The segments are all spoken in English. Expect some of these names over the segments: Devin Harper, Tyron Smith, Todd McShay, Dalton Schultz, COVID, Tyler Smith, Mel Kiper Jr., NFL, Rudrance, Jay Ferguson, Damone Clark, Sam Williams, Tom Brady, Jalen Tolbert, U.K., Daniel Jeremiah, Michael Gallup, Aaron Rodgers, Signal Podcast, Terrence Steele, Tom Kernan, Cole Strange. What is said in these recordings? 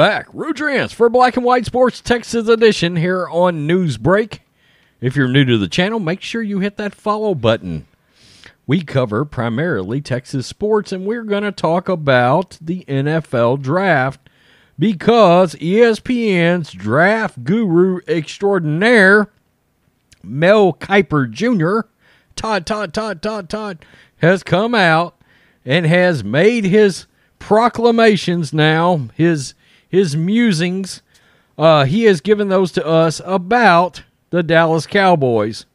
back. Rudrance for Black and White Sports Texas Edition here on News Break. If you're new to the channel, make sure you hit that follow button. We cover primarily Texas sports, and we're going to talk about the NFL draft because ESPN's draft guru extraordinaire, Mel Kiper Jr., Todd, has come out and has made his proclamations now, his musings. He has given those to us about the Dallas Cowboys.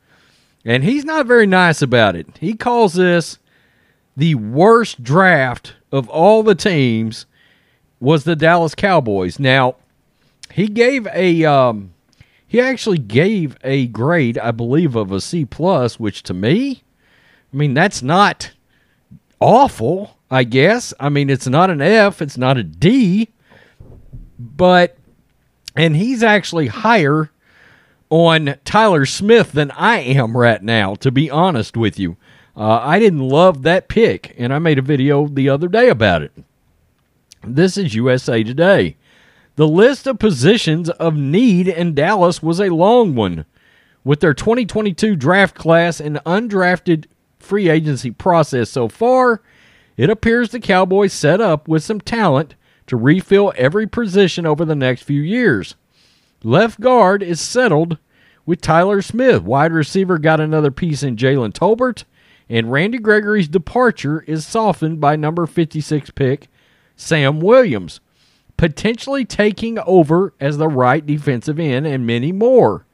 And he's not very nice about it. He calls this the worst draft of all the teams was the Dallas Cowboys. Now, he gave a he actually gave a grade, I believe, of a C+, which to me, I mean, that's not awful, I guess. I mean, it's not an F, it's not a D, but, and he's actually higher on Tyler Smith than I am right now, to be honest with you. I didn't love that pick, and I made a video the other day about it. This is USA Today. The list of positions of need in Dallas was a long one, with their 2022 draft class and undrafted free agency process so far. It appears the Cowboys set up with some talent to refill every position over the next few years. Left guard is settled with Tyler Smith. Wide receiver got another piece in Jalen Tolbert, and Randy Gregory's departure is softened by number 56 pick Sam Williams, potentially taking over as the right defensive end, and many more.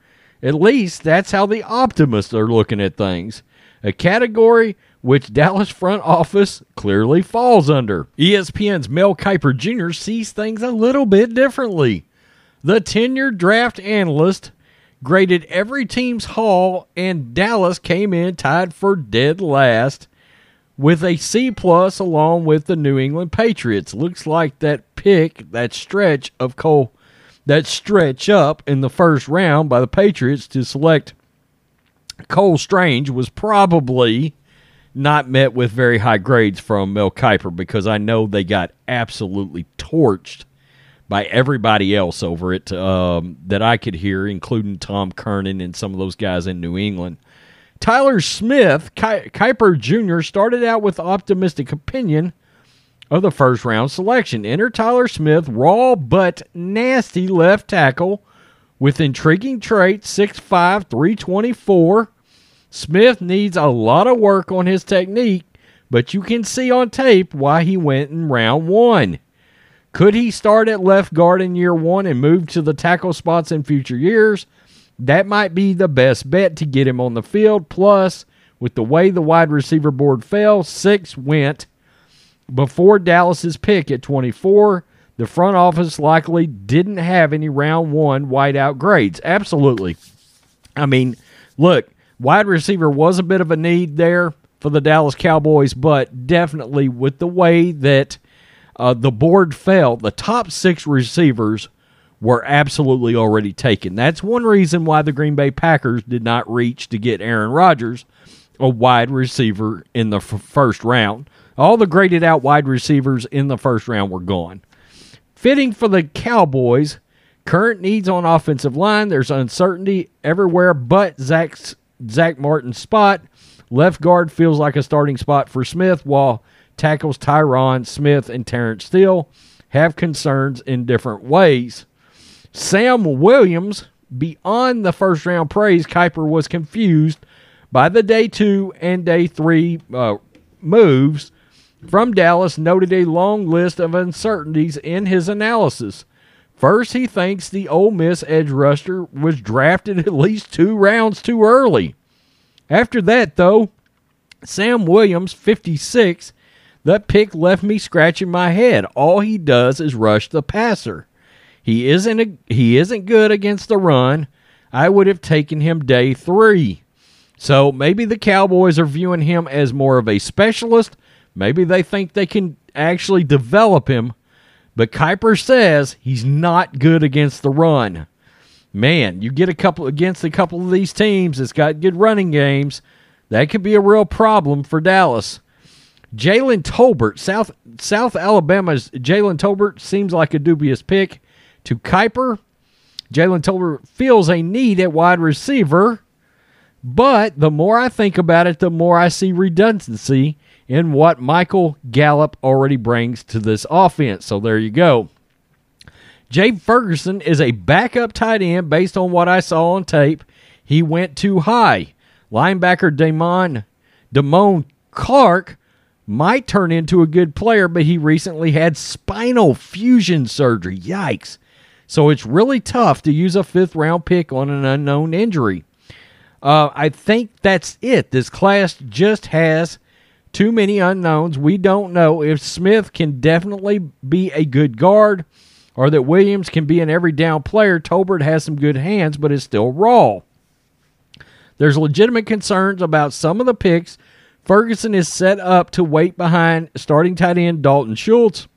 At least that's how the optimists are looking at things, a category which Dallas front office clearly falls under. ESPN's Mel Kiper Jr. sees things a little bit differently. The tenured draft analyst graded every team's haul, and Dallas came in tied for dead last with a C+ along with the New England Patriots. Looks like that pick, that stretch up in the first round by the Patriots to select Cole Strange was probably not met with very high grades from Mel Kiper, because I know they got absolutely torched by everybody else over it that I could hear, including Tom Kernan and some of those guys in New England. Tyler Smith, Kiper Jr., started out with optimistic opinion of the first-round selection. Enter Tyler Smith, raw but nasty left tackle with intriguing traits, 6'5", 324. Smith needs a lot of work on his technique, but you can see on tape why he went in round one. Could he start at left guard in year one and move to the tackle spots in future years? That might be the best bet to get him on the field. Plus, with the way the wide receiver board fell, 6 went before Dallas's pick at 24. The front office likely didn't have any round one wideout grades. Absolutely. I mean, look, wide receiver was a bit of a need there for the Dallas Cowboys, but definitely with the way that the board fell, the top 6 receivers were absolutely already taken. That's one reason why the Green Bay Packers did not reach to get Aaron Rodgers, a wide receiver, in the first round. All the graded out wide receivers in the first round were gone. Fitting for the Cowboys, current needs on offensive line. There's uncertainty everywhere but Zach Martin's spot. Left guard feels like a starting spot for Smith, while tackles Tyron Smith and Terrence Steele have concerns in different ways. Sam Williams, beyond the first-round praise, Kiper was confused by the day 2 and day 3 moves from Dallas, noted a long list of uncertainties in his analysis. First, he thinks the Ole Miss edge rusher was drafted at least 2 rounds too early. After that, though, Sam Williams, 56, that pick left me scratching my head. All he does is rush the passer. He isn't good against the run. I would have taken him day 3. So maybe the Cowboys are viewing him as more of a specialist. Maybe they think they can actually develop him. But Kiper says he's not good against the run. Man, you get a couple of these teams that's got good running games, that could be a real problem for Dallas. Jalen Tolbert, South Alabama's Jalen Tolbert seems like a dubious pick to Kiper. Jalen Tolbert feels a need at wide receiver, but the more I think about it, the more I see redundancy in what Michael Gallup already brings to this offense. So there you go. Jay Ferguson is a backup tight end based on what I saw on tape. He went too high. Linebacker Damone Clark might turn into a good player, but he recently had spinal fusion surgery. Yikes. So it's really tough to use a fifth-round pick on an unknown injury. I think that's it. This class just has too many unknowns. We don't know if Smith can definitely be a good guard or that Williams can be an every-down player. Tolbert has some good hands, but is still raw. There's legitimate concerns about some of the picks. Ferguson is set up to wait behind starting tight end Dalton Schultz.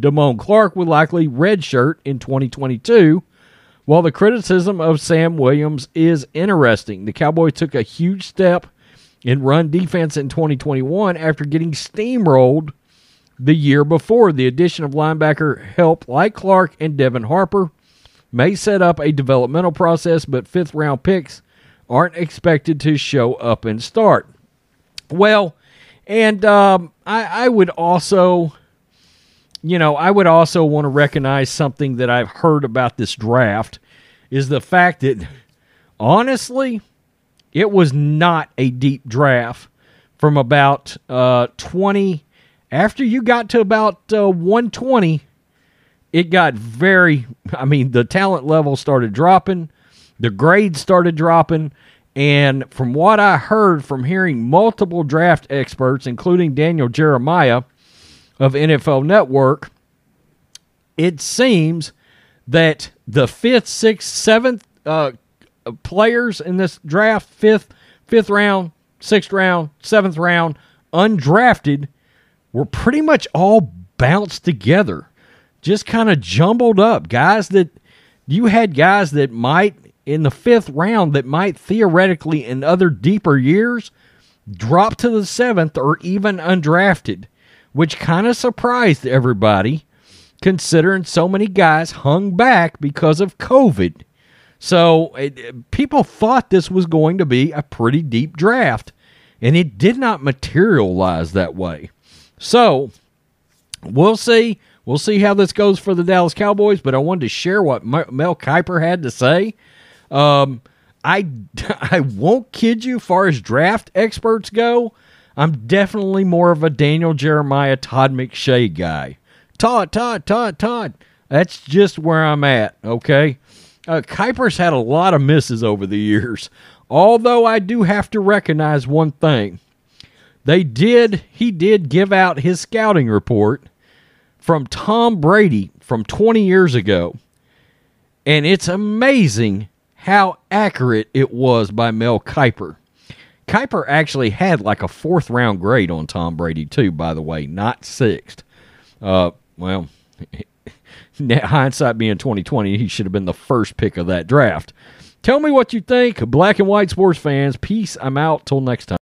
Damone Clark would likely redshirt in 2022, while the criticism of Sam Williams is interesting. The Cowboys took a huge step in run defense in 2021 after getting steamrolled the year before. The addition of linebacker help like Clark and Devin Harper may set up a developmental process, but fifth-round picks aren't expected to show up and start. Well, and I would also... I would also want to recognize something that I've heard about this draft is the fact that, honestly, it was not a deep draft from about 20. After you got to about 120, it got very, the talent level started dropping, the grades started dropping, and from what I heard from hearing multiple draft experts, including Daniel Jeremiah of NFL Network, it seems that the 5th, 6th, 7th players in this draft, 5th round, 6th round, 7th round, undrafted, were pretty much all bounced together, just kind of jumbled up. You had guys that might, in the 5th round, that might theoretically in other deeper years drop to the 7th or even undrafted, which kind of surprised everybody, considering so many guys hung back because of COVID. So people thought this was going to be a pretty deep draft, and it did not materialize that way. So we'll see. We'll see how this goes for the Dallas Cowboys, but I wanted to share what Mel Kiper had to say. I won't kid you, as far as draft experts go, I'm definitely more of a Daniel Jeremiah, Todd McShay guy. Todd. That's just where I'm at, okay? Kiper's had a lot of misses over the years, although I do have to recognize one thing. He did give out his scouting report from Tom Brady from 20 years ago, and it's amazing how accurate it was by Mel Kiper. Kiper actually had like a fourth-round grade on Tom Brady, too, by the way, not sixth. Well, hindsight being 2020, he should have been the first pick of that draft. Tell me what you think, black and white sports fans. Peace. I'm out. Till next time.